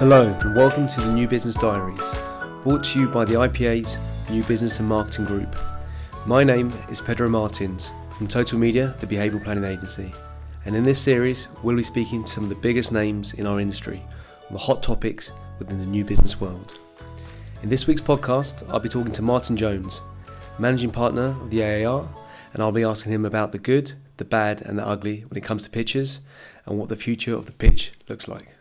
Hello and welcome to the New Business Diaries, brought to you by the IPA's New Business and Marketing Group. My name is Pedro Martins from Total Media, the behavioural planning agency, and in this series we'll be speaking to some of the biggest names in our industry on the hot topics within the new business world. In this week's podcast, I'll be talking to Martin Jones, managing partner of the AAR, and I'll be asking him about the good, the bad and the ugly when it comes to pitches and what the future of the pitch looks like.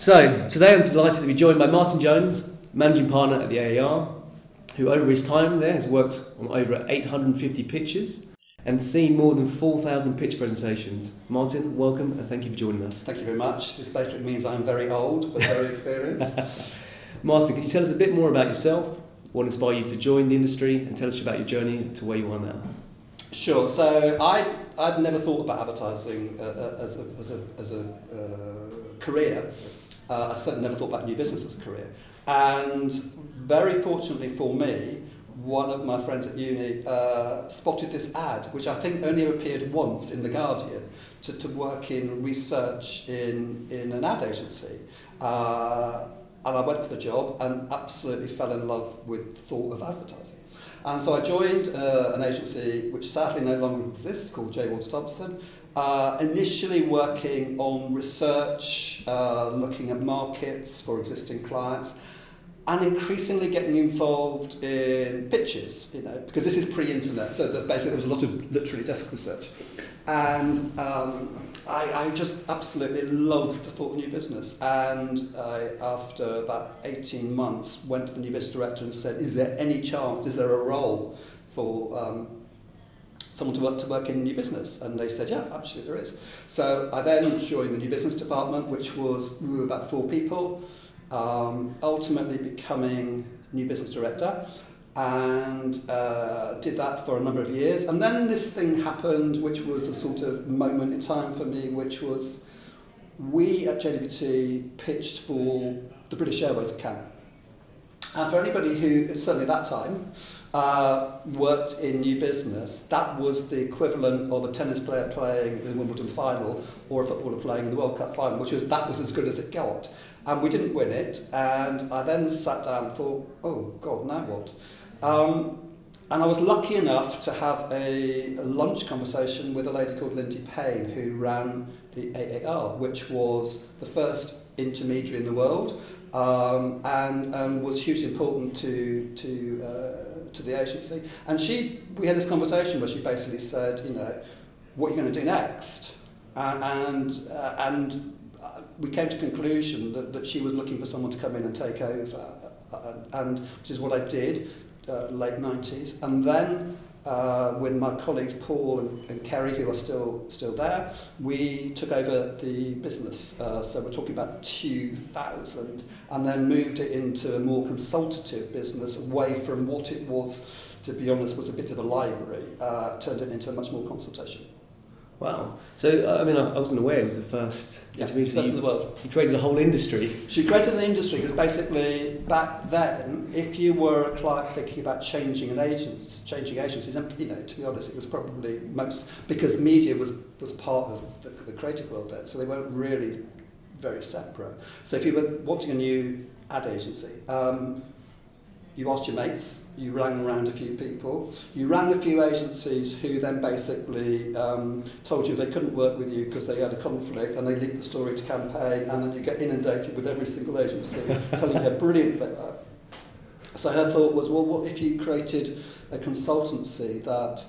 So today I'm delighted to be joined by Martin Jones, managing partner at the AAR, who over his time there has worked on over 850 pitches and seen more than 4,000 pitch presentations. Martin, welcome and thank you for joining us. Thank you very much. This basically means I'm very old but very experienced. Martin, can you tell us a bit more about yourself, what inspired you to join the industry, and tell us about your journey to where you are now? Sure. So I'd never thought about advertising as a career. I certainly never thought about new business as a career. And very fortunately for me, one of my friends at uni spotted this ad, which I think only appeared once in The Guardian, to work in research in an ad agency. And I went for the job and absolutely fell in love with the thought of advertising. And so I joined an agency which sadly no longer exists called J. Walter Thompson, initially working on research, looking at markets for existing clients, and increasingly getting involved in pitches, you know, because this is pre-internet, so that basically there was a lot of literally desk research. And I just absolutely loved the thought of new business. And I, after about 18 months, went to the new business director and said, is there any chance, is there a role for someone to work in new business? And they said, yeah, absolutely there is. So I then joined the new business department, which was about 4 people, ultimately becoming new business director. And did that for a number of years. And then this thing happened, which was a sort of moment in time for me, which was we at JWT pitched for the British Airways account. And for anybody who, certainly at that time, worked in new business, that was the equivalent of a tennis player playing in the Wimbledon final or a footballer playing in the World Cup final, that was as good as it got. And we didn't win it. And I then sat down and thought, oh God, now what? And I was lucky enough to have a lunch conversation with a lady called Lindy Payne, who ran the AAR, which was the first intermediary in the world, and was hugely important to the agency. And we had this conversation where she basically said, you know, what are you going to do next? And we came to the conclusion that she was looking for someone to come in and take over, and which is what I did. Late 90s, and then with my colleagues Paul and Kerry, who are still there, we took over the business. So we're talking about 2000, and then moved it into a more consultative business, away from what it was, to be honest, was a bit of a library, turned it into much more consultation. Wow. So, I wasn't aware it was the first intermediary in the world. You created a whole industry. She created an industry because basically back then, if you were a client thinking about changing agencies, and, you know, to be honest, it was probably because media was part of the creative world then, so they weren't really very separate. So if you were wanting a new ad agency, you asked your mates, you rang around a few people, you rang a few agencies who then basically told you they couldn't work with you because they had a conflict, and they linked the story to campaign, and then you get inundated with every single agency telling you how brilliant they were. So her thought was, well, what if you created a consultancy that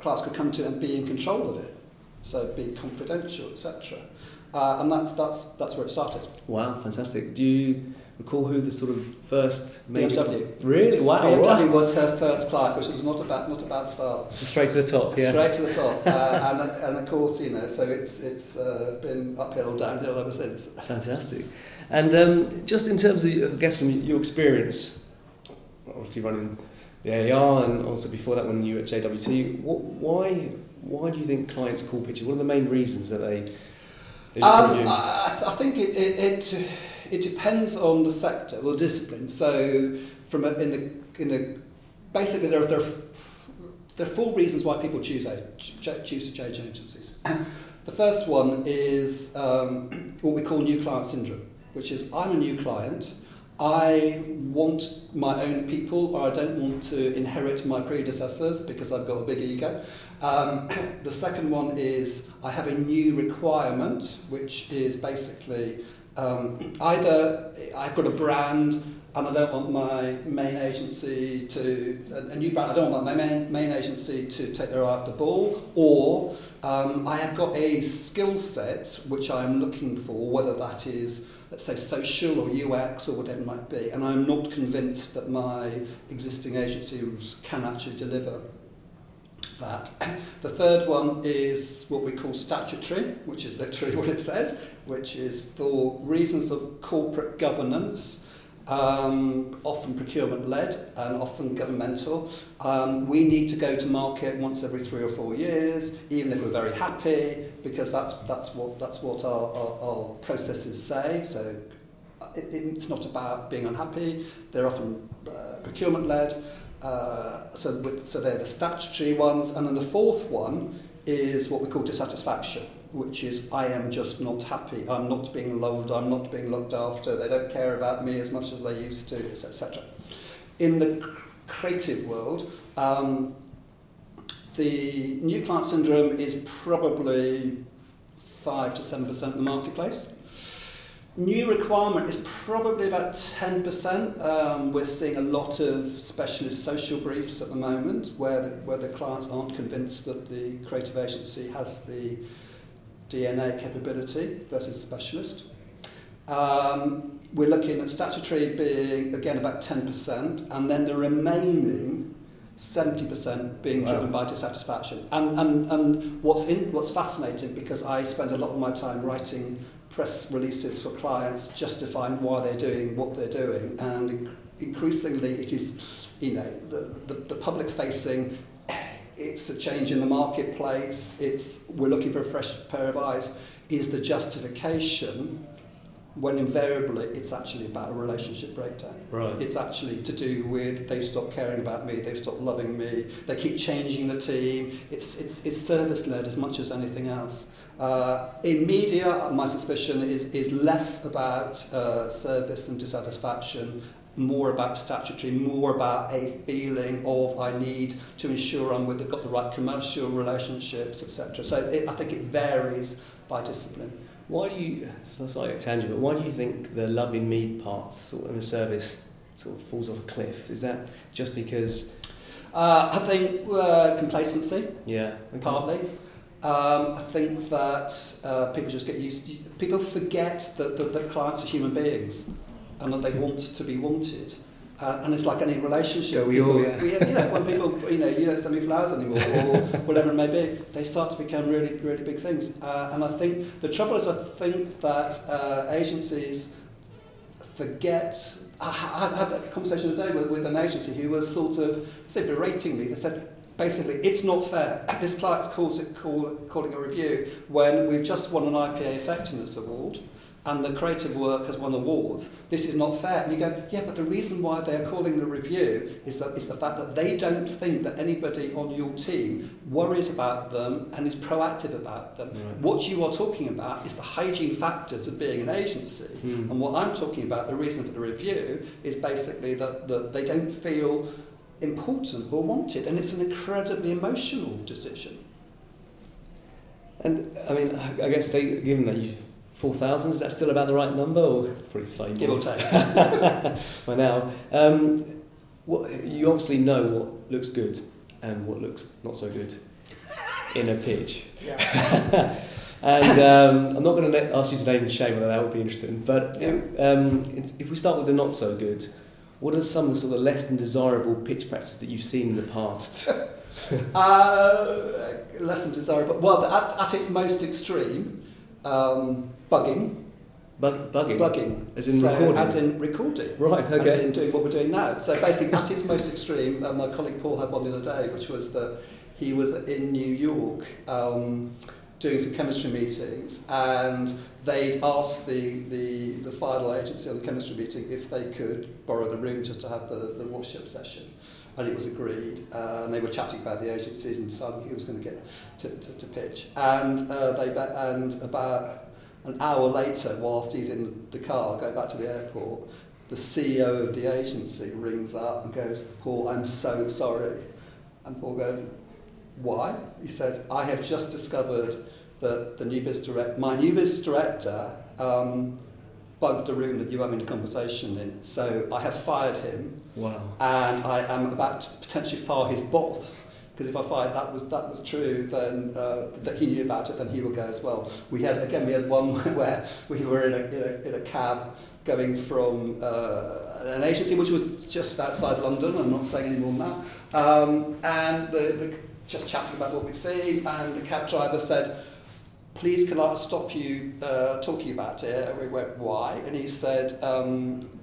clients could come to and be in control of it? So be confidential, etc. And that's where it started. Wow, fantastic. Do you recall who the sort of first major... BMW. Really? Wow. BMW was her first client, which was not a bad start. So straight to the top, yeah. Straight to the top. And of course, you know, so it's been uphill or downhill ever since. Fantastic. And just in terms of, I guess, from your experience, obviously running the AAR and also before that when you were at JWT, why do you think clients call pitches? What are the main reasons that they do? I think it depends on the sector or discipline. So, basically there are 4 reasons why people choose to change agencies. The first one is what we call new client syndrome, which is I'm a new client, I want my own people, or I don't want to inherit my predecessors because I've got a big ego. The second one is I have a new requirement, which is basically either I've got a brand and I don't want my main agency to, a new brand, I don't want my main agency to take their eye off the ball, or I have got a skill set which I'm looking for, whether that is, let's say, social or UX or whatever it might be, and I'm not convinced that my existing agencies can actually deliver that. The third one is what we call statutory, which is literally what it says, which is for reasons of corporate governance, often procurement-led and often governmental. We need to go to market once every 3 or 4 years, even if we're very happy, because that's what our processes say. So it's not about being unhappy. They're often procurement-led. So they're the statutory ones. And then the fourth one is what we call dissatisfaction, which is I am just not happy, I'm not being loved, I'm not being looked after, they don't care about me as much as they used to, etc. In the creative world, the new client syndrome is probably 5 to 7% of the marketplace. New requirement is probably about 10%. We're seeing a lot of specialist social briefs at the moment where the clients aren't convinced that the creative agency has the DNA capability versus a specialist. We're looking at statutory being, again, about 10%, and then the remaining 70% being driven by dissatisfaction. And what's fascinating, because I spend a lot of my time writing press releases for clients justifying why they're doing what they're doing, and increasingly it is, you know, the public facing, it's a change in the marketplace, we're looking for a fresh pair of eyes, is the justification, when invariably it's actually about a relationship breakdown. Right. It's actually to do with they've stopped caring about me, they've stopped loving me, they keep changing the team, it's service-led as much as anything else. In media, my suspicion is less about service and dissatisfaction, more about statutory, more about a feeling of I need to ensure I've got the right commercial relationships, etc. So I think it varies by discipline. Why do you, slightly tangent, but why do you think the love in me part sort of in the service sort of falls off a cliff? Is that just because? I think complacency. Yeah, okay. Partly. I think that people just get used to, people forget that clients are human beings and that they want to be wanted. And it's like any relationship. We all, yeah. When people, you don't send me flowers anymore or whatever it may be, they start to become really, really big things. And I think the trouble is, I think that agencies forget. I had a conversation today with an agency who was sort of, berating me. They said, basically, it's not fair. This client's calling a review when we've just won an IPA effectiveness award and the creative work has won awards. This is not fair. And you go, yeah, but the reason why they're calling the review is the fact that they don't think that anybody on your team worries about them and is proactive about them. Right. What you are talking about is the hygiene factors of being an agency. Mm. And what I'm talking about, the reason for the review, is basically that they don't feel important or wanted, and it's an incredibly emotional decision. And I mean, I guess given that you've 4,000, is that still about the right number, or probably slightly give or take by now? You obviously know what looks good and what looks not so good in a pitch. Yeah. And I'm not going to ask you to name shame, although that would be interesting. But yeah. If we start with the not so good. What are some of the sort of less than desirable pitch practices that you've seen in the past? Less than desirable. Well, at its most extreme, bugging. Bugging? Bugging. As in recording. Right, okay. As in doing what we're doing now. So basically, at its most extreme, my colleague Paul had one the other day, which was that he was in New York doing some chemistry meetings, and they'd asked the final agency on the chemistry meeting if they could borrow the room just to have the wash-up session. And it was agreed, and they were chatting about the agencies and deciding who was going to get to pitch. And and about an hour later, whilst he's in the car going back to the airport, the CEO of the agency rings up and goes, "Paul, I'm so sorry." And Paul goes, "Why?" He says, "I have just discovered that my new business director bugged a room that you were having a conversation in, so I have fired him." Wow. "And I am about to potentially fire his boss, because if I fired that was true, then that he knew about it, then he will go as well." We had one where we were in a cab going from an agency which was just outside London. I'm not saying any more than that, and just chatting about what we'd seen, and the cab driver said, "Please, can I stop you talking about it?" And we went, "Why?" And he said,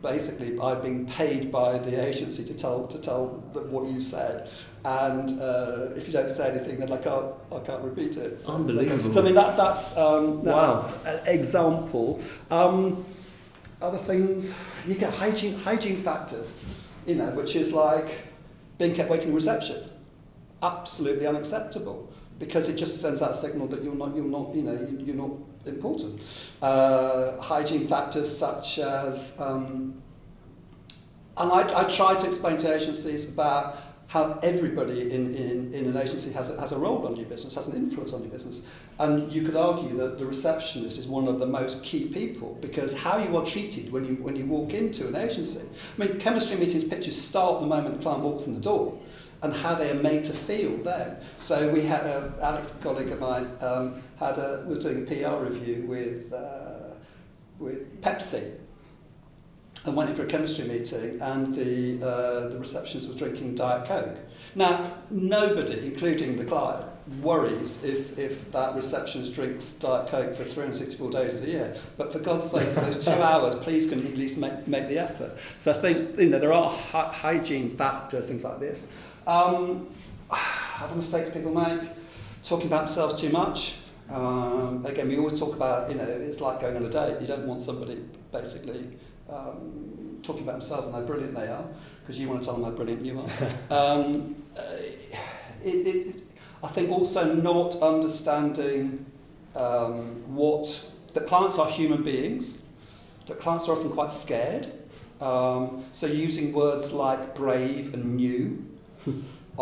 "Basically, I've been paid by the agency to tell them what you said, and if you don't say anything, then I can't repeat it." So, unbelievable. So I mean, that's wow, an example. Other things, you get hygiene factors, which is like being kept waiting in reception. Absolutely unacceptable, because it just sends that signal that you're not important. Hygiene factors such as, and I try to explain to agencies about how everybody in an agency has a role on your business, has an influence on your business. And you could argue that the receptionist is one of the most key people, because how you are treated when you walk into an agency. I mean, chemistry meetings pitches start the moment the client walks in the door, and how they are made to feel then. So we had Alex, a colleague of mine, was doing a PR review with Pepsi, and went in for a chemistry meeting, and the receptionist was drinking Diet Coke. Now, nobody, including the client, worries if that receptionist drinks Diet Coke for 364 days of the year. But for God's sake, for those 2 hours, please can you at least make the effort? So I think there are hygiene factors, things like this. Other mistakes people make, talking about themselves too much. Again, we always talk about, it's like going on a date. You don't want somebody basically talking about themselves and how brilliant they are, because you want to tell them how brilliant you are. I think also not understanding that clients are human beings, that clients are often quite scared. So using words like brave and new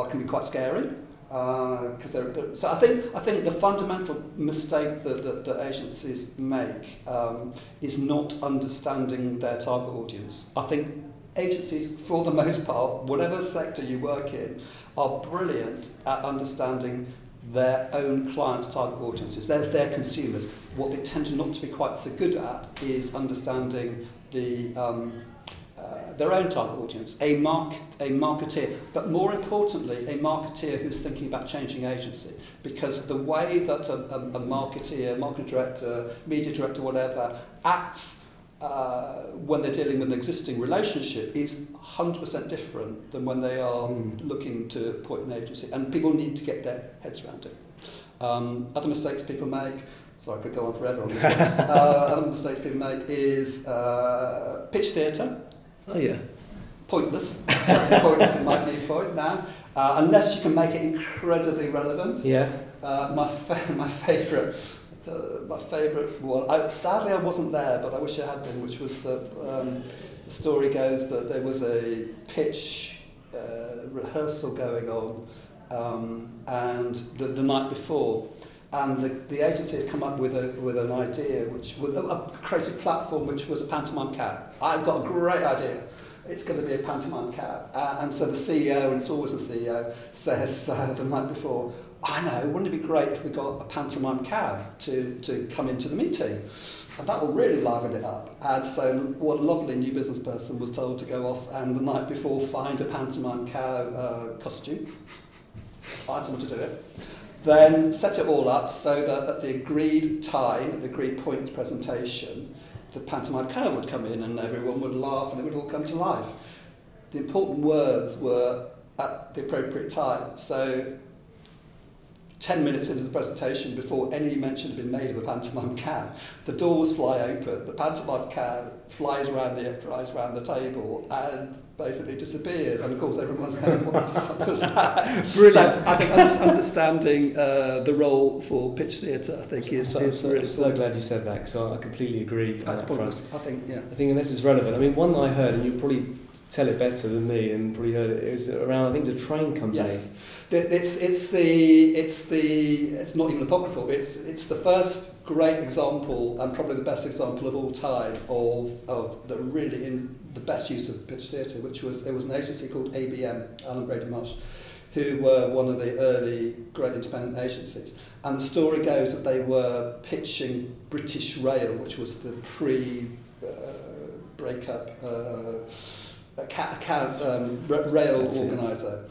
can be quite scary. So I think the fundamental mistake that agencies make is not understanding their target audience. I think agencies, for the most part, whatever sector you work in, are brilliant at understanding their own clients' target audiences. There's their consumers. What they tend not to be quite so good at is understanding their own target audience, a marketeer, but more importantly, a marketeer who's thinking about changing agency. Because the way that a marketeer, marketing director, media director, whatever, acts when they're dealing with an existing relationship is 100% different than when they are looking to appoint an agency. And people need to get their heads around it. Other mistakes people make, sorry, I could go on forever on this one. Other mistakes people make is pitch theatre. Oh yeah, pointless. Pointless in my viewpoint now, unless you can make it incredibly relevant. Yeah. My favourite one. Sadly, I wasn't there, but I wish I had been. Which was that the story goes that there was a pitch rehearsal going on, and the night before. And the agency had come up with an idea, which creative platform, which was a pantomime cat. "I've got a great idea. It's going to be a pantomime cat." And so the CEO, and it's always the CEO, says the night before, "I know, wouldn't it be great if we got a pantomime cab to come into the meeting? And that will really liven it up." And so what a lovely new business person was told to go off and the night before find a pantomime cab costume, find someone to do it. Then set it all up so that at the agreed time, at the agreed point in the presentation, the pantomime cow would come in and everyone would laugh and it would all come to life. The important words were at the appropriate time. So 10 minutes into the presentation, before any mention had been made of the pantomime cow, the doors fly open, the pantomime cow flies around the table and basically disappears. And of course, everyone's kind of, what the fuck was that? Brilliant. So I think understanding the role for pitch theatre, I think, I'm so glad you said that, because I completely agree. That's pointless. I think unless it's relevant. I mean, one I heard, and you probably tell it better than me, and probably heard it was around, I think, the train company. Yes. It's not even apocryphal. It's the first great example, and probably the best example of all time, of the really the best use of pitch theatre, which was an agency called ABM, Alan Brady Marsh, who were one of the early great independent agencies. And the story goes that they were pitching British Rail, which was the pre-breakup rail organiser.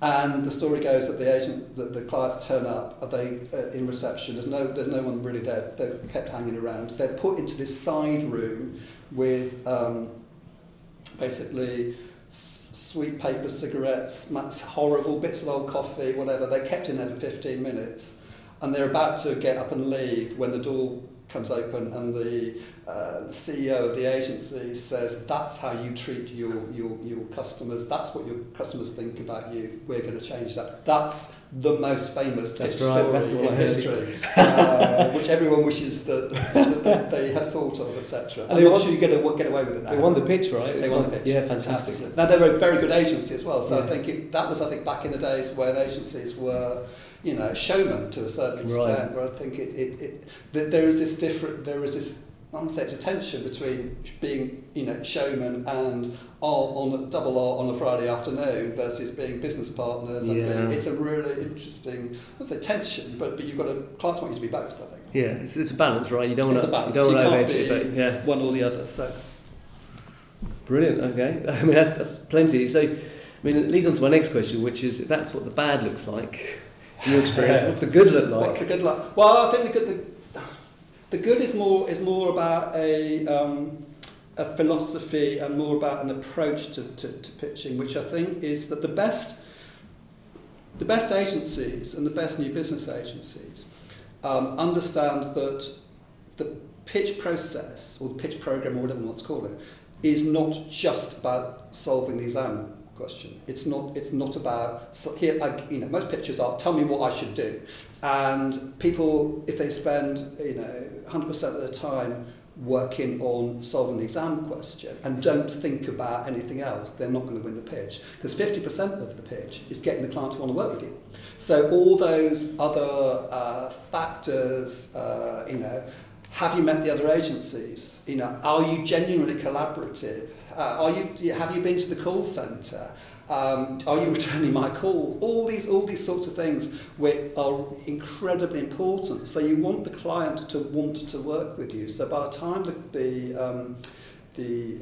And the story goes that the clients turn up. Are they in reception? There's no one really there. They're kept hanging around. They're put into this side room with basically sweet paper, cigarettes, horrible bits of old coffee, whatever. They're kept in there for 15 minutes, and they're about to get up and leave when the door comes open and the CEO of the agency says, "That's how you treat your customers. That's what your customers think about you. We're going to change that." That's the most famous pitch story in history, which everyone wishes that they had thought of, etc. And I'm not sure you get away with it now. They won the pitch, right? They won the pitch. Yeah, fantastic. Absolutely. Now, they were a very good agency as well, so yeah. I think back in the days when agencies were, you know, showmen to a certain extent, where I think there is this it's a tension between being, you know, showman and on a double R on a Friday afternoon versus being business partners. Yeah. And it's a really interesting, I would say tension, but you've got to, clients want you to be both, I think. Yeah, it's a balance, right? You don't want to be one or the other. So brilliant. Okay, I mean that's plenty. So I mean it leads on to my next question, which is if that's what the bad looks like in your experience, what's the good look like? Well, I think the good is more about a philosophy and more about an approach to pitching, which I think is that the best agencies and the best new business agencies understand that the pitch process or the pitch program or whatever you want to call it is not just about solving the exam question. It's not about, so here, you know, most pitches are, tell me what I should do. And people, if they spend, you know, 100% of their time working on solving the exam question and don't think about anything else, they're not going to win the pitch. Because 50% of the pitch is getting the client to want to work with you. So all those other factors, you know, have you met the other agencies? You know, are you genuinely collaborative? Have you been to the call centre? Are you returning my call? All these sorts of things are incredibly important. So you want the client to want to work with you. So by the time the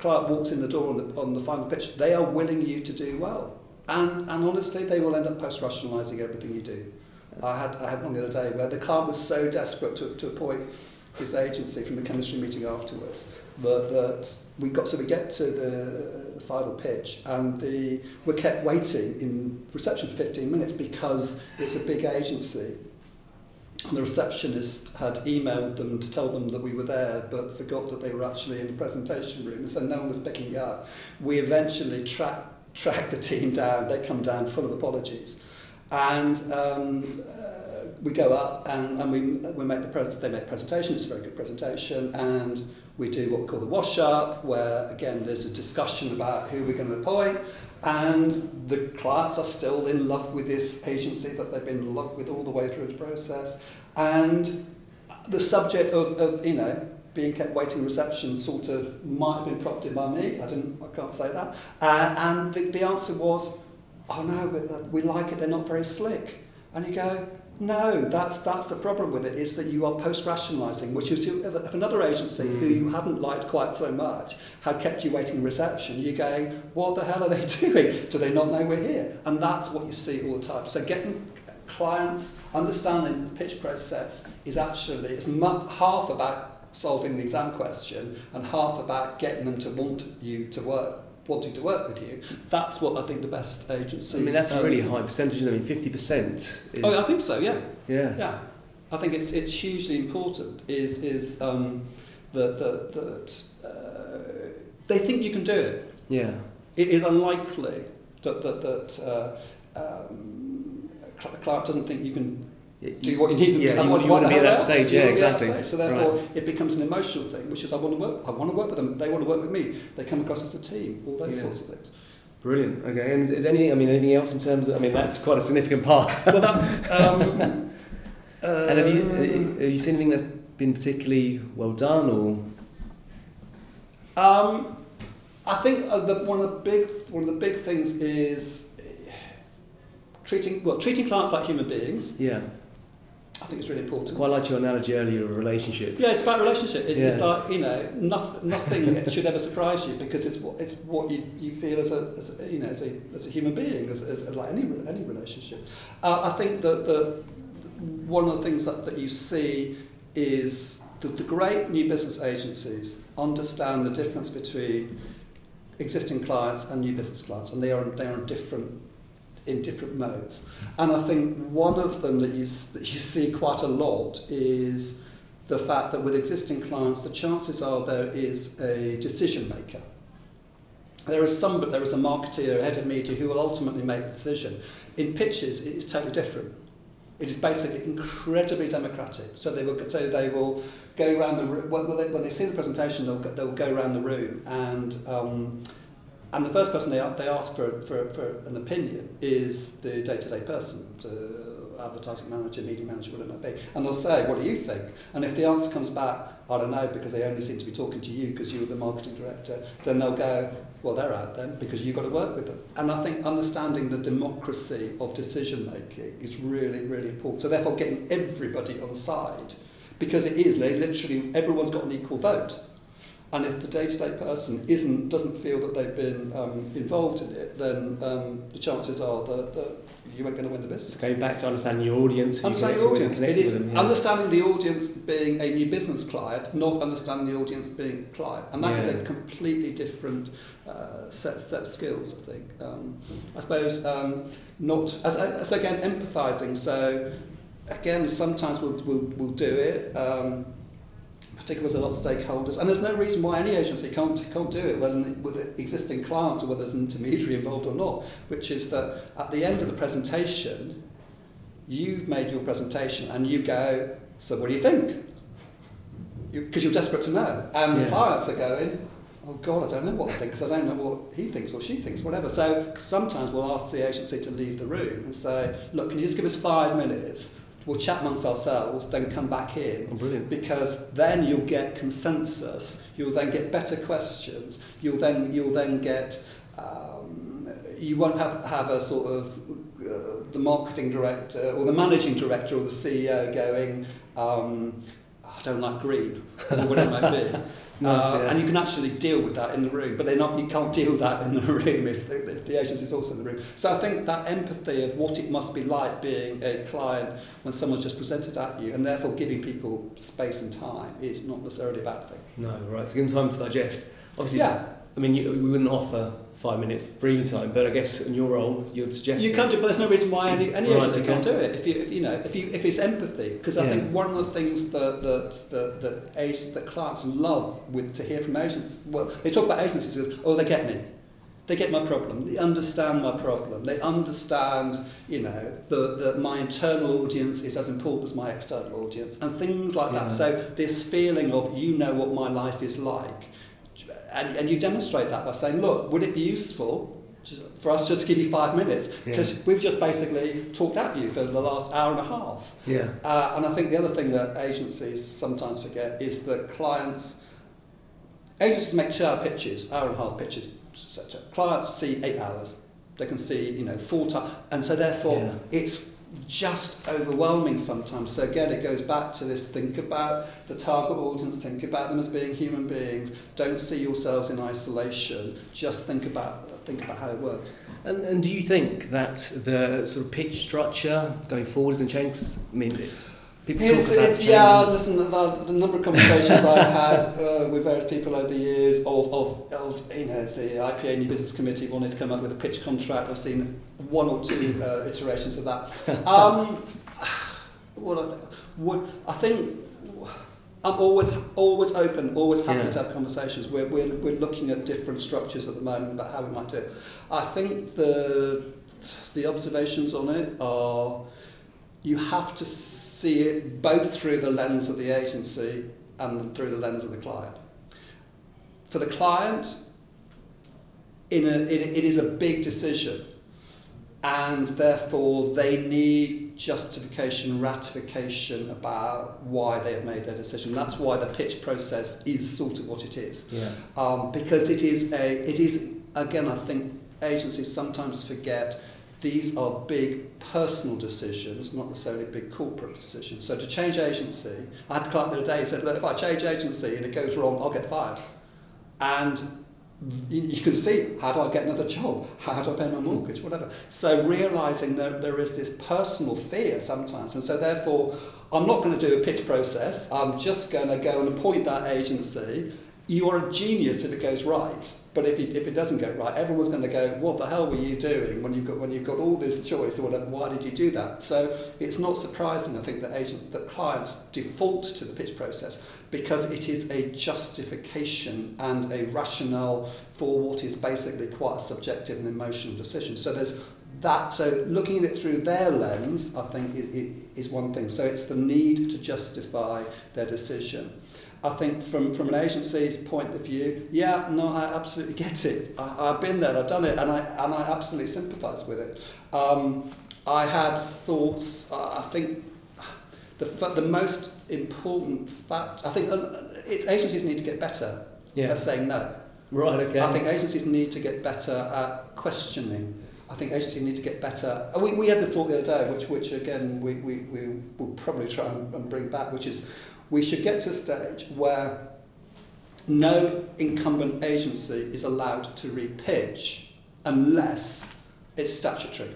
client walks in the door on the final pitch, they are willing you to do well. And honestly, they will end up post-rationalising everything you do. I had one the other day where the client was so desperate to appoint his agency from the chemistry meeting afterwards. That we get to the final pitch and we're kept waiting in reception for 15 minutes because it's a big agency. And the receptionist had emailed them to tell them that we were there, but forgot that they were actually in the presentation room, so no one was picking it up. We eventually tracked the team down. They come down full of apologies. And we go up and we make they make a presentation. It's a very good presentation, and we do what we call the wash up, where again there's a discussion about who we're going to appoint, and the clients are still in love with this agency that they've been in love with all the way through the process, and the subject of you know, being kept waiting in reception sort of might have been prompted by me. I can't say that. And the answer was, oh no, we like it. They're not very slick, and you go, no, that's the problem with it, is that you are post-rationalising, which is if another agency who you haven't liked quite so much had kept you waiting in reception, you're going, what the hell are they doing? Do they not know we're here? And that's what you see all the time. So getting clients, understanding the pitch process is actually, it's half about solving the exam question and half about getting them to want you to work wanting to work with you. That's what I think the best agencies... I mean, that's a really high percentage. I mean, 50% is... Oh, I think so, yeah. Yeah. Yeah. I think it's hugely important that they think you can do it. Yeah. It is unlikely that a client doesn't think you can do what you need them to do. Otherwise, why not be at that stage? Yeah, exactly. So therefore, it becomes an emotional thing, which is I want to work with them. They want to work with me. They come across as a team. All those sorts of things. Brilliant. Okay. And is anything else in terms of? I mean, that's quite a significant part. Well, that's. And have you seen anything that's been particularly well done or? I think one of the big things is treating clients like human beings. Yeah. I think it's really important. Quite like your analogy earlier of a relationship. Yeah, it's about a relationship. It's like, nothing should ever surprise you because it's what you feel as a human being, as like any relationship. I think that one of the things that you see is that the great new business agencies understand the difference between existing clients and new business clients, and they are in different modes. And I think one of them that you see quite a lot is the fact that with existing clients, the chances are there is a decision maker. There is a marketeer, a head of media who will ultimately make the decision. In pitches, it is totally different. It is basically incredibly democratic. So they will go around the room. When they see the presentation, they'll go around the room and the first person they ask for an opinion is the day-to-day person, advertising manager, media manager, whatever it might be. And they'll say, what do you think? And if the answer comes back, I don't know, because they only seem to be talking to you because you were the marketing director, then they'll go, well, they're out then because you've got to work with them. And I think understanding the democracy of decision-making is really, really important. So therefore getting everybody on side, because it is literally everyone's got an equal vote. And if the day-to-day person doesn't feel that they've been involved in it, then the chances are that you aren't going to win the business. So going back to understanding your audience. Understanding the audience being a new business client, not understanding the audience being a client. And that is a completely different set of skills, I think. I suppose not... As again, empathising. So, again, sometimes we'll do it. Particularly with a lot of stakeholders, and there's no reason why any agency can't do it, whether with existing clients or whether there's an intermediary involved or not, which is that at the end of the presentation, you've made your presentation and you go, so what do you think? Because you're desperate to know. And the clients are going, oh God, I don't know what I think, because I don't know what he thinks or she thinks, whatever. So sometimes we'll ask the agency to leave the room and say, look, can you just give us 5 minutes? We'll chat amongst ourselves, then come back in. Oh, brilliant. Because then you'll get consensus. You'll then get better questions. You'll then get. You won't have a sort of the marketing director or the managing director or the CEO going, I don't like green or whatever it might be. And you can actually deal with that in the room, but you can't deal with that in the room if the agency is also in the room. So I think that empathy of what it must be like being a client when someone's just presented at you, and therefore giving people space and time, is not necessarily a bad thing. No, right. So give them time to digest. Obviously, I mean, we wouldn't offer 5 minutes breathing time, but I guess in your role, you'd suggest you can't do it. But there's no reason why any agency can't do it. If it's empathy, because I think one of the things that clients love to hear from agencies. Well, they talk about agencies as, oh, they get me, they get my problem, they understand my problem, they understand that my internal audience is as important as my external audience and things like that. So this feeling of what my life is like. And you demonstrate that by saying, look, would it be useful for us just to give you 5 minutes? Because we've just basically talked at you for the last hour and a half. Yeah. And I think the other thing that agencies sometimes forget is that agencies make 2 hour pitches, hour and a half pitches, etc. Clients see 8 hours. They can see, 4 times. And so therefore, it's just overwhelming sometimes. So again, it goes back to this: think about the target audience, think about them as being human beings. Don't see yourselves in isolation. Just think about how it works. And do you think that the sort of pitch structure going forward is going to change? I mean, People talk about change. Yeah, listen, the number of conversations I've had with various people over the years of you know, the IPA New Business Committee wanted to come up with a pitch contract. I've seen one or two iterations of that. I think I'm always open, always happy to have conversations. We're looking at different structures at the moment about how we might do it. I think the observations on it are you have to see it both through the lens of the agency and through the lens of the client. For the client, it is a big decision, and therefore they need justification, ratification about why they have made their decision. That's why the pitch process is sort of what it is, because it is again, I think agencies sometimes forget. These are big personal decisions, not necessarily big corporate decisions. So to change agency, I had a client the other day who said, look, if I change agency and it goes wrong, I'll get fired. And you can see, how do I get another job? How do I pay my mortgage? Whatever. So realising that there is this personal fear sometimes. And so therefore, I'm not going to do a pitch process. I'm just going to go and appoint that agency. You are a genius if it goes right. But if it doesn't go right, everyone's going to go, what the hell were you doing when you've got all this choice or whatever? Why did you do that? So it's not surprising, I think, that clients default to the pitch process because it is a justification and a rationale for what is basically quite a subjective and emotional decision. So there's that. So looking at it through their lens, I think it is one thing. So it's the need to justify their decision. I think from an agency's point of view, I absolutely get it. I've been there, I've done it, and I absolutely sympathise with it. I had thoughts. I think the most important fact. I think it's agencies need to get better at saying no. Right. Okay. I think agencies need to get better at questioning. I think agencies need to get better. We had the thought the other day, which again we will probably try and bring back, which is. We should get to a stage where no incumbent agency is allowed to re-pitch unless it's statutory.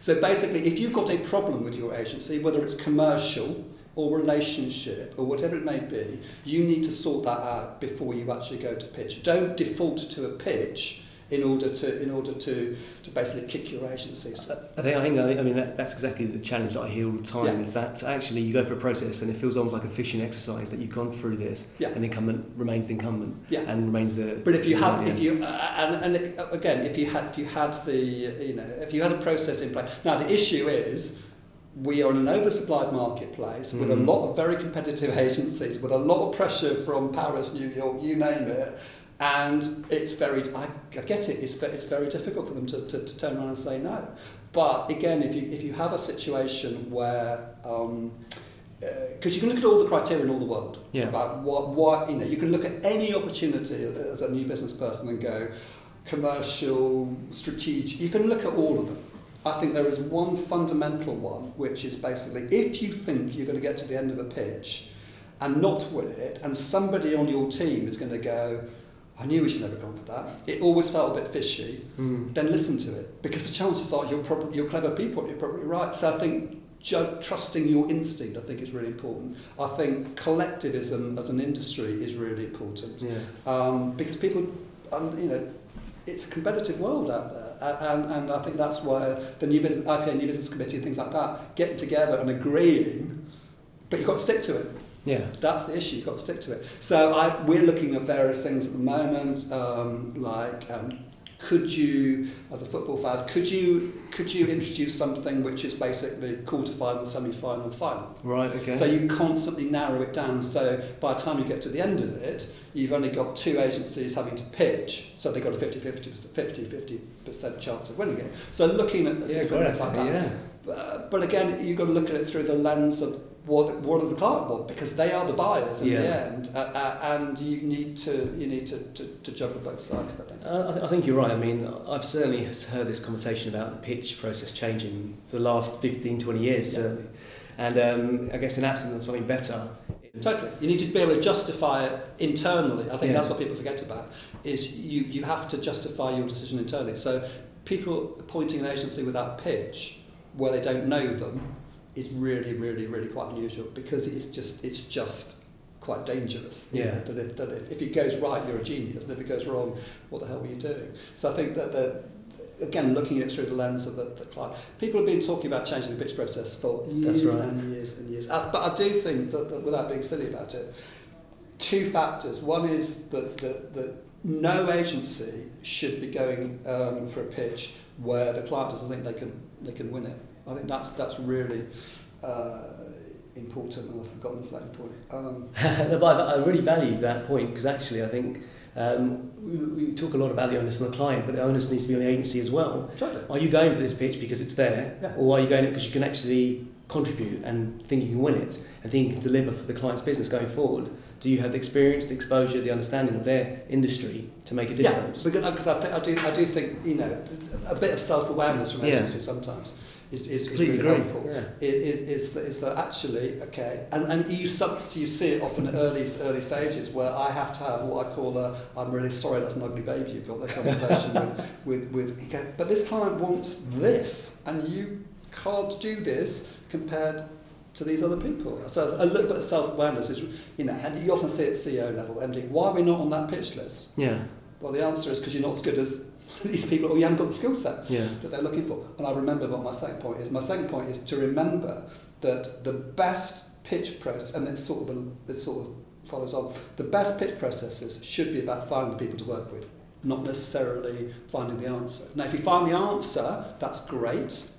So basically, if you've got a problem with your agency, whether it's commercial or relationship or whatever it may be, you need to sort that out before you actually go to pitch. Don't default to a pitch in order to basically kick your agency. So. I mean that's exactly the challenge that I hear all the time. Yeah. Is that actually you go for a process and it feels almost like a fishing exercise that you've gone through this. Yeah. And the incumbent remains the incumbent. Yeah. And remains the. But if you had a process in place. Now the issue is. We are in an oversupplied marketplace with a lot of very competitive agencies, with a lot of pressure from Paris, New York, you name it, and it's very. I get it. It's very difficult for them to turn around and say no. But again, if you have a situation where. Because you can look at all the criteria in all the world about what you can look at any opportunity as a new business person and go commercial, strategic. You can look at all of them. I think there is one fundamental one, which is basically if you think you're going to get to the end of a pitch and not win it, and somebody on your team is going to go, I knew we should never have gone for that. It always felt a bit fishy. Then listen to it, because the chances are you're clever people. You're probably right. So I think trusting your instinct, I think, is really important. I think collectivism as an industry is really important because people, it's a competitive world out there. And I think that's why the IPA New Business Committee and things like that, getting together and agreeing, but you've got to stick to it. Yeah. That's the issue, you've got to stick to it. So we're looking at various things at the moment, could you, as a football fan, could you introduce something which is basically quarterfinal, semi-final, final? Right, okay. So you constantly narrow it down, so by the time you get to the end of it, you've only got two agencies having to pitch, so they've got a 50% chance of winning it. So looking at the different things like that. Yeah. But again, you've got to look at it through the lens of what are the client want, because they are the buyers in the end, and you need to juggle both sides of it. I think you're right. I mean, I've certainly heard this conversation about the pitch process changing for the last 15, 20 years, certainly. And I guess in absence of something better. Totally. You need to be able to justify it internally. I think that's what people forget about, is you have to justify your decision internally. So people appointing an agency without pitch, where they don't know them, is really, really, really quite unusual, because it's just quite dangerous. Yeah. You know, that if it goes right, you're a genius, and if it goes wrong, what the hell were you doing? So I think that again, looking at it through the lens of the client, people have been talking about changing the pitch process for years and years and years. But I do think that without being silly about it, two factors. One is that no agency should be going for a pitch where the client doesn't think they can win it. I think that's really important, and I've forgotten the second point. No, but I really value that point, because actually I think we talk a lot about the onus on the client, but the onus needs to be on the agency as well. Totally. Are you going for this pitch because it's there, yeah, or are you going because you can actually contribute and think you can win it and think you can deliver for the client's business going forward? Do you have the experience, the exposure, the understanding of their industry to make a difference? Yeah, because I do think, you know, a bit of self-awareness from agencies sometimes is really helpful. Yeah. Is that actually, okay, and you see it often at early stages where I have to have what I call I'm really sorry, that's an ugly baby you've got, that conversation with but this client wants this, and you can't do this compared to these other people. So a little bit of self-awareness is, you know, and you often see it at CEO level, MD, why are we not on that pitch list? Yeah. Well, the answer is because you're not as good as these people, or you haven't got the skill set that they're looking for. And I remember what my second point is. My second point is to remember that the best pitch process, and it sort of follows on, the best pitch processes should be about finding the people to work with, not necessarily finding the answer. Now, if you find the answer, that's great,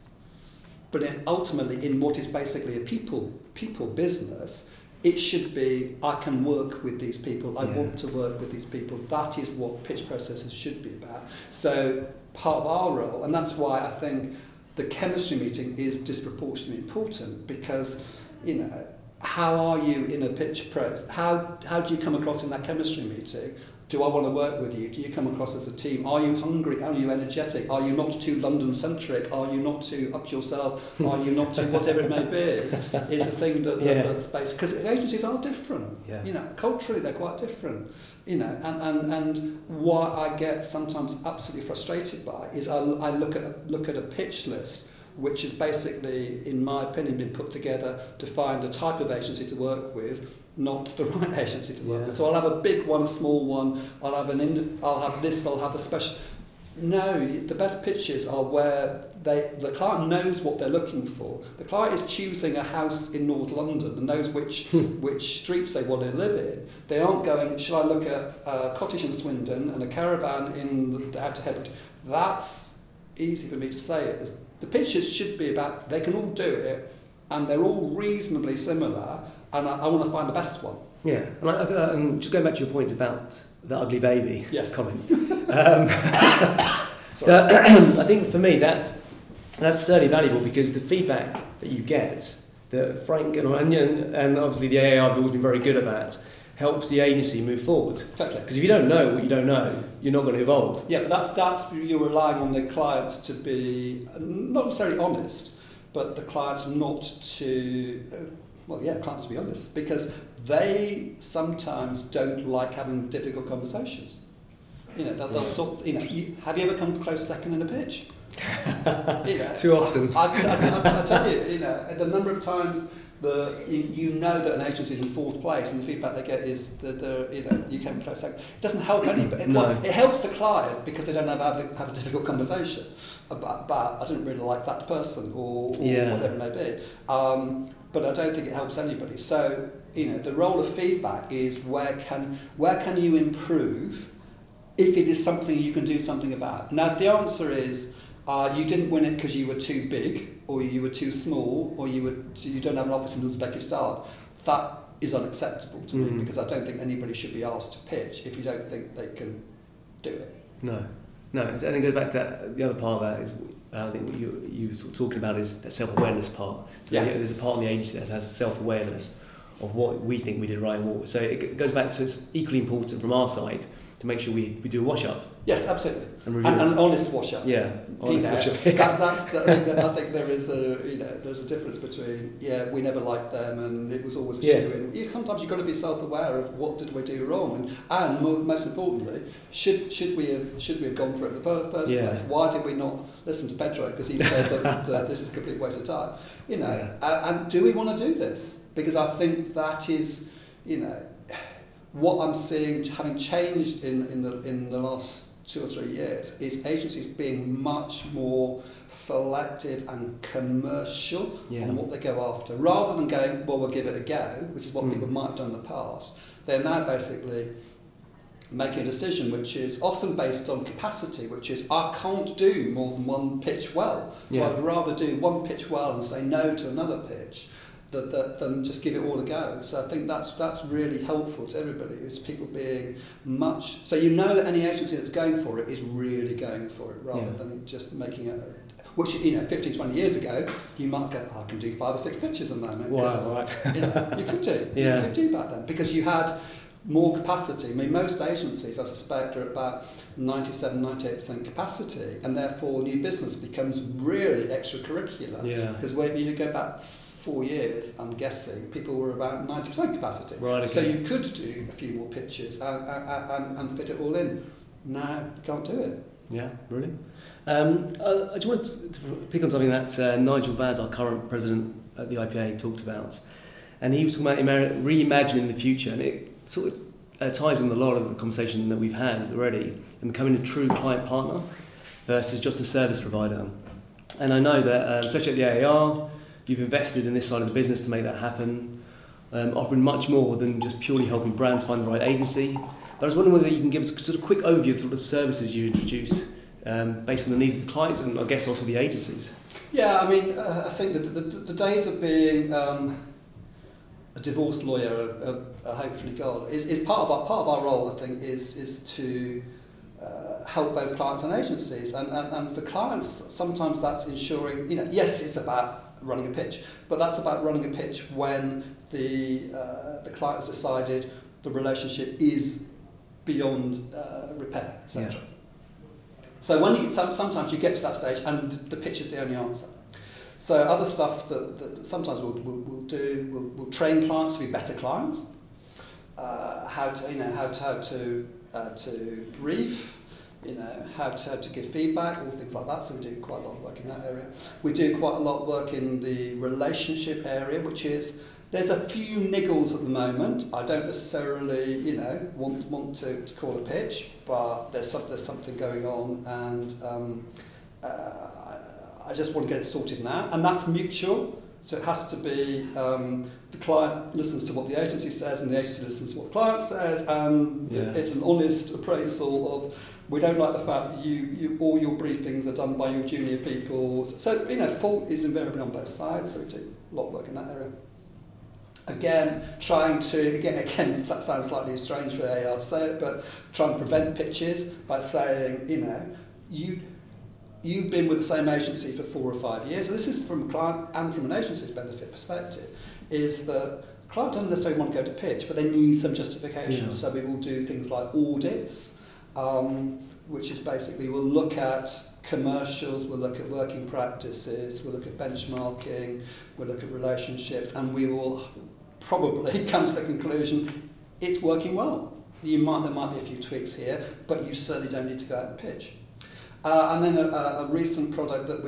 but ultimately, in what is basically a people business, it should be, I can work with these people, I want to work with these people. That is what pitch processes should be about. So part of our role, and that's why I think the chemistry meeting is disproportionately important, because, you know, how are you in a pitch process? How do you come across in that chemistry meeting? Do I want to work with you? Do you come across as a team? Are you hungry? Are you energetic? Are you not too London-centric? Are you not too up yourself? Are you not too whatever it may be? Is the thing that's based, because agencies are different. Yeah. You know, culturally they're quite different. You know, and what I get sometimes absolutely frustrated by is I look at a pitch list, which is basically, in my opinion, been put together to find a type of agency to work with, not the right agency to work with. So I'll have a big one, a small one, I'll have a special. No, the best pitches are where the client knows what they're looking for. The client is choosing a house in North London and knows which streets they want to live in. They aren't going, shall I look at a cottage in Swindon and a caravan in the Outer Hebrides? That's easy for me to say it. The pitches should be about, they can all do it, and they're all reasonably similar, and I want to find the best one. Yeah, and I just going back to your point about the ugly baby comment. I think for me that's certainly valuable, because the feedback that you get, that Frank and Onion and obviously the AAR have always been very good about, helps the agency move forward. Totally. Because if you don't know what you don't know, you're not going to evolve. Yeah, but that's you're relying on the clients to be not necessarily honest, but the clients not to clients to be honest, because they sometimes don't like having difficult conversations. You know, they'll sort. You know, have you ever come close second in a pitch? You know, too often. I tell you, you know, the number of times. You know that an agency is in fourth place, and the feedback they get is that you came close second. It doesn't help anybody. It helps the client because they don't have a difficult conversation about I didn't really like that person or whatever it may be. But I don't think it helps anybody. So you know the role of feedback is where can you improve if it is something you can do something about. Now if the answer is you didn't win it because you were too big, or you were too small, or you don't have an office in Uzbekistan, that is unacceptable to me, because I don't think anybody should be asked to pitch if you don't think they can do it. No. I think it goes back to the other part of that is I think what you sort of talking about is that self-awareness part. So there's a part in the agency that has self-awareness of what we think we did right and what. So it goes back to it's equally important from our side to make sure we do a wash-up. Yes, absolutely. And an honest wash-up. Yeah, honest wash-up. I think there is there's a difference between, we never liked them and it was always a shoo-in. Sometimes you've got to be self-aware of what did we do wrong, and most importantly, should we have gone for it in the first place? Why did we not listen to Pedro, because he said that this is a complete waste of time? And do we want to do this? Because I think that is, what I'm seeing, having changed in the last 2 or 3 years, is agencies being much more selective and commercial on what they go after, rather than going, well, we'll give it a go, which is what people might have done in the past. They're now basically making a decision which is often based on capacity, which is, I can't do more than one pitch well, so I'd rather do one pitch well and say no to another pitch than just give it all a go. So I think that's really helpful to everybody, is people being much... So you know that any agency that's going for it is really going for it, rather than just making it... Which, 15, 20 years ago, you might go, I can do 5 or 6 pitches on that. Wow, right. You could do. You could do back then, because you had more capacity. I mean, most agencies, I suspect, are at about 97, 98% capacity, and therefore new business becomes really extracurricular. Because when you go back 4 years, I'm guessing, people were about 90% capacity. Right, okay. So you could do a few more pitches and fit it all in. Now, you can't do it. Yeah, brilliant. I just wanted to pick on something that Nigel Vaz, our current president at the IPA, talked about. And he was talking about reimagining the future. And it sort of ties in with a lot of the conversation that we've had already, and becoming a true client partner versus just a service provider. And I know that, especially at the AAR, you've invested in this side of the business to make that happen, offering much more than just purely helping brands find the right agency. But I was wondering whether you can give us a sort of quick overview of the services you introduce based on the needs of the clients and, I guess, also the agencies. Yeah, I mean, I think that the days of being a divorce lawyer are hopefully gone. Is part of our role, I think, is to help both clients and agencies. And for clients, sometimes that's ensuring, yes, it's about running a pitch, but that's about running a pitch when the client has decided the relationship is beyond repair, etc. So when sometimes you get to that stage and the pitch is the only answer. So other stuff that sometimes we'll train clients to be better clients, how to brief, how to give feedback, all things like that. So we do quite a lot of work in that area. We do quite a lot of work in the relationship area, which is, there's a few niggles at the moment. I don't necessarily, want to call a pitch, but there's something going on, and I just want to get it sorted now. And that's mutual, so it has to be the client listens to what the agency says, and the agency listens to what the client says, and it's an honest appraisal of, we don't like the fact that you all your briefings are done by your junior people. So, fault is invariably on both sides, so we do a lot of work in that area. Again, that sounds slightly strange for AAR to say it, but try and prevent pitches by saying, you've been with the same agency for 4 or 5 years, so this is from a client and from an agency's benefit perspective, is that the client doesn't necessarily want to go to pitch, but they need some justification. Yeah. So we will do things like audits, which is basically, we'll look at commercials, we'll look at working practices, we'll look at benchmarking, we'll look at relationships, and we will probably come to the conclusion it's working well. There might be a few tweaks here, but you certainly don't need to go out and pitch. And then a recent product that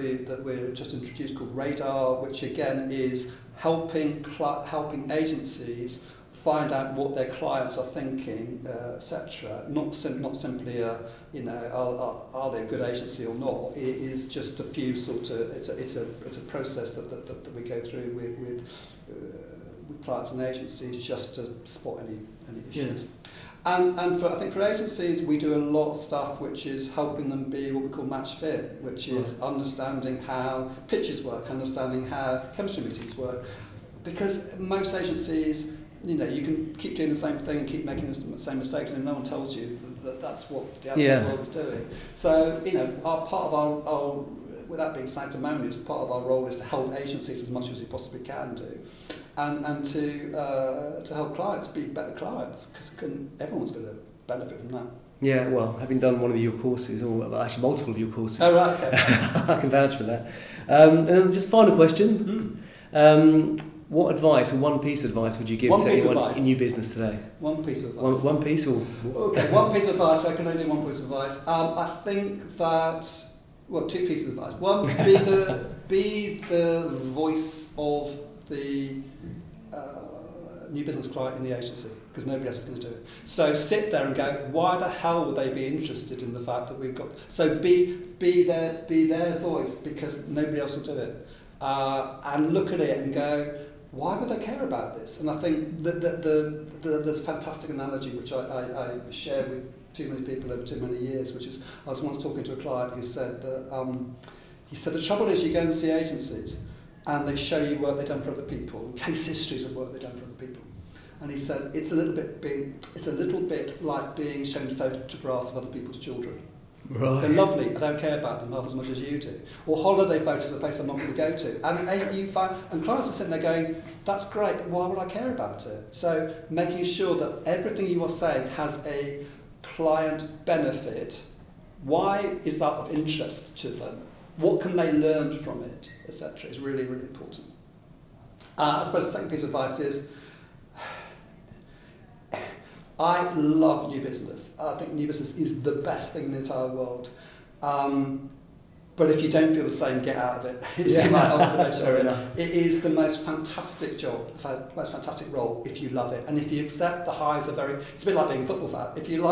we just introduced called Radar, which again is helping agencies find out what their clients are thinking, etc. Not simply are they a good agency or not? It is just a few it's a process that we go through with clients and agencies, just to spot any issues. Yeah. And for agencies, we do a lot of stuff which is helping them be what we call match fit, which is understanding how pitches work, understanding how chemistry meetings work, because most agencies, you can keep doing the same thing and keep making the same mistakes, and no one tells you that that's what the outside world is doing. So, part of our without being sanctimonious, part of our role is to help agencies as much as we possibly can do, and to help clients be better clients, because everyone's going to benefit from that. Yeah, well, having done one of your courses, or actually multiple of your courses, oh, right, okay. I can vouch for that. And then just final question. What advice, or one piece of advice, would you give to anyone in your business today? One piece of advice. One piece or... Okay, one piece of advice. Where can I do one piece of advice? I think that... Well, two pieces of advice. One, be the voice of the new business client in the agency, because nobody else is going to do it. So sit there and go, why the hell would they be interested in the fact that we've got... So be their voice, because nobody else will do it. And look at it and go, why would they care about this? And I think there's a fantastic analogy which I share with too many people over too many years, which is, I was once talking to a client who said that, he said, the trouble is you go and see agencies and they show you work they've done for other people, case histories of work they've done for other people. And he said, it's a little bit like being shown photographs of other people's children. Right. They're lovely, I don't care about them half as much as you do. Or holiday photos of a place I'm not going to go to. And clients are sitting there going, that's great, but why would I care about it? So making sure that everything you are saying has a client benefit. Why is that of interest to them? What can they learn from it, etc. is really, really important. I suppose the second piece of advice is, I love new business. I think new business is the best thing in the entire world. But if you don't feel the same, get out of it. It is the most fantastic job, the most fantastic role, if you love it. And if you accept the highs are very... It's a bit like being a football fan. You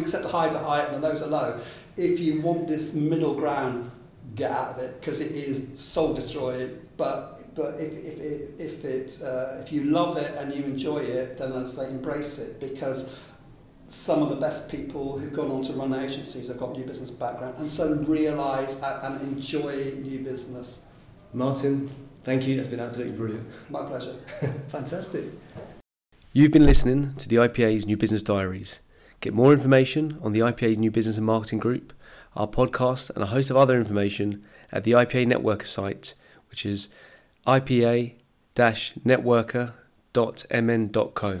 accept the highs are high and the lows are low. If you want this middle ground, get out of it, because it is soul destroying. But if you love it and you enjoy it, then I'd say embrace it, because some of the best people who've gone on to run agencies have got new business background, and so realise and enjoy new business. Martin, thank you. That's been absolutely brilliant. My pleasure. Fantastic. You've been listening to the IPA's New Business Diaries. Get more information on the IPA New Business and Marketing Group, our podcast, and a host of other information at the IPA Networker site, which is ipa-networker.mn.co.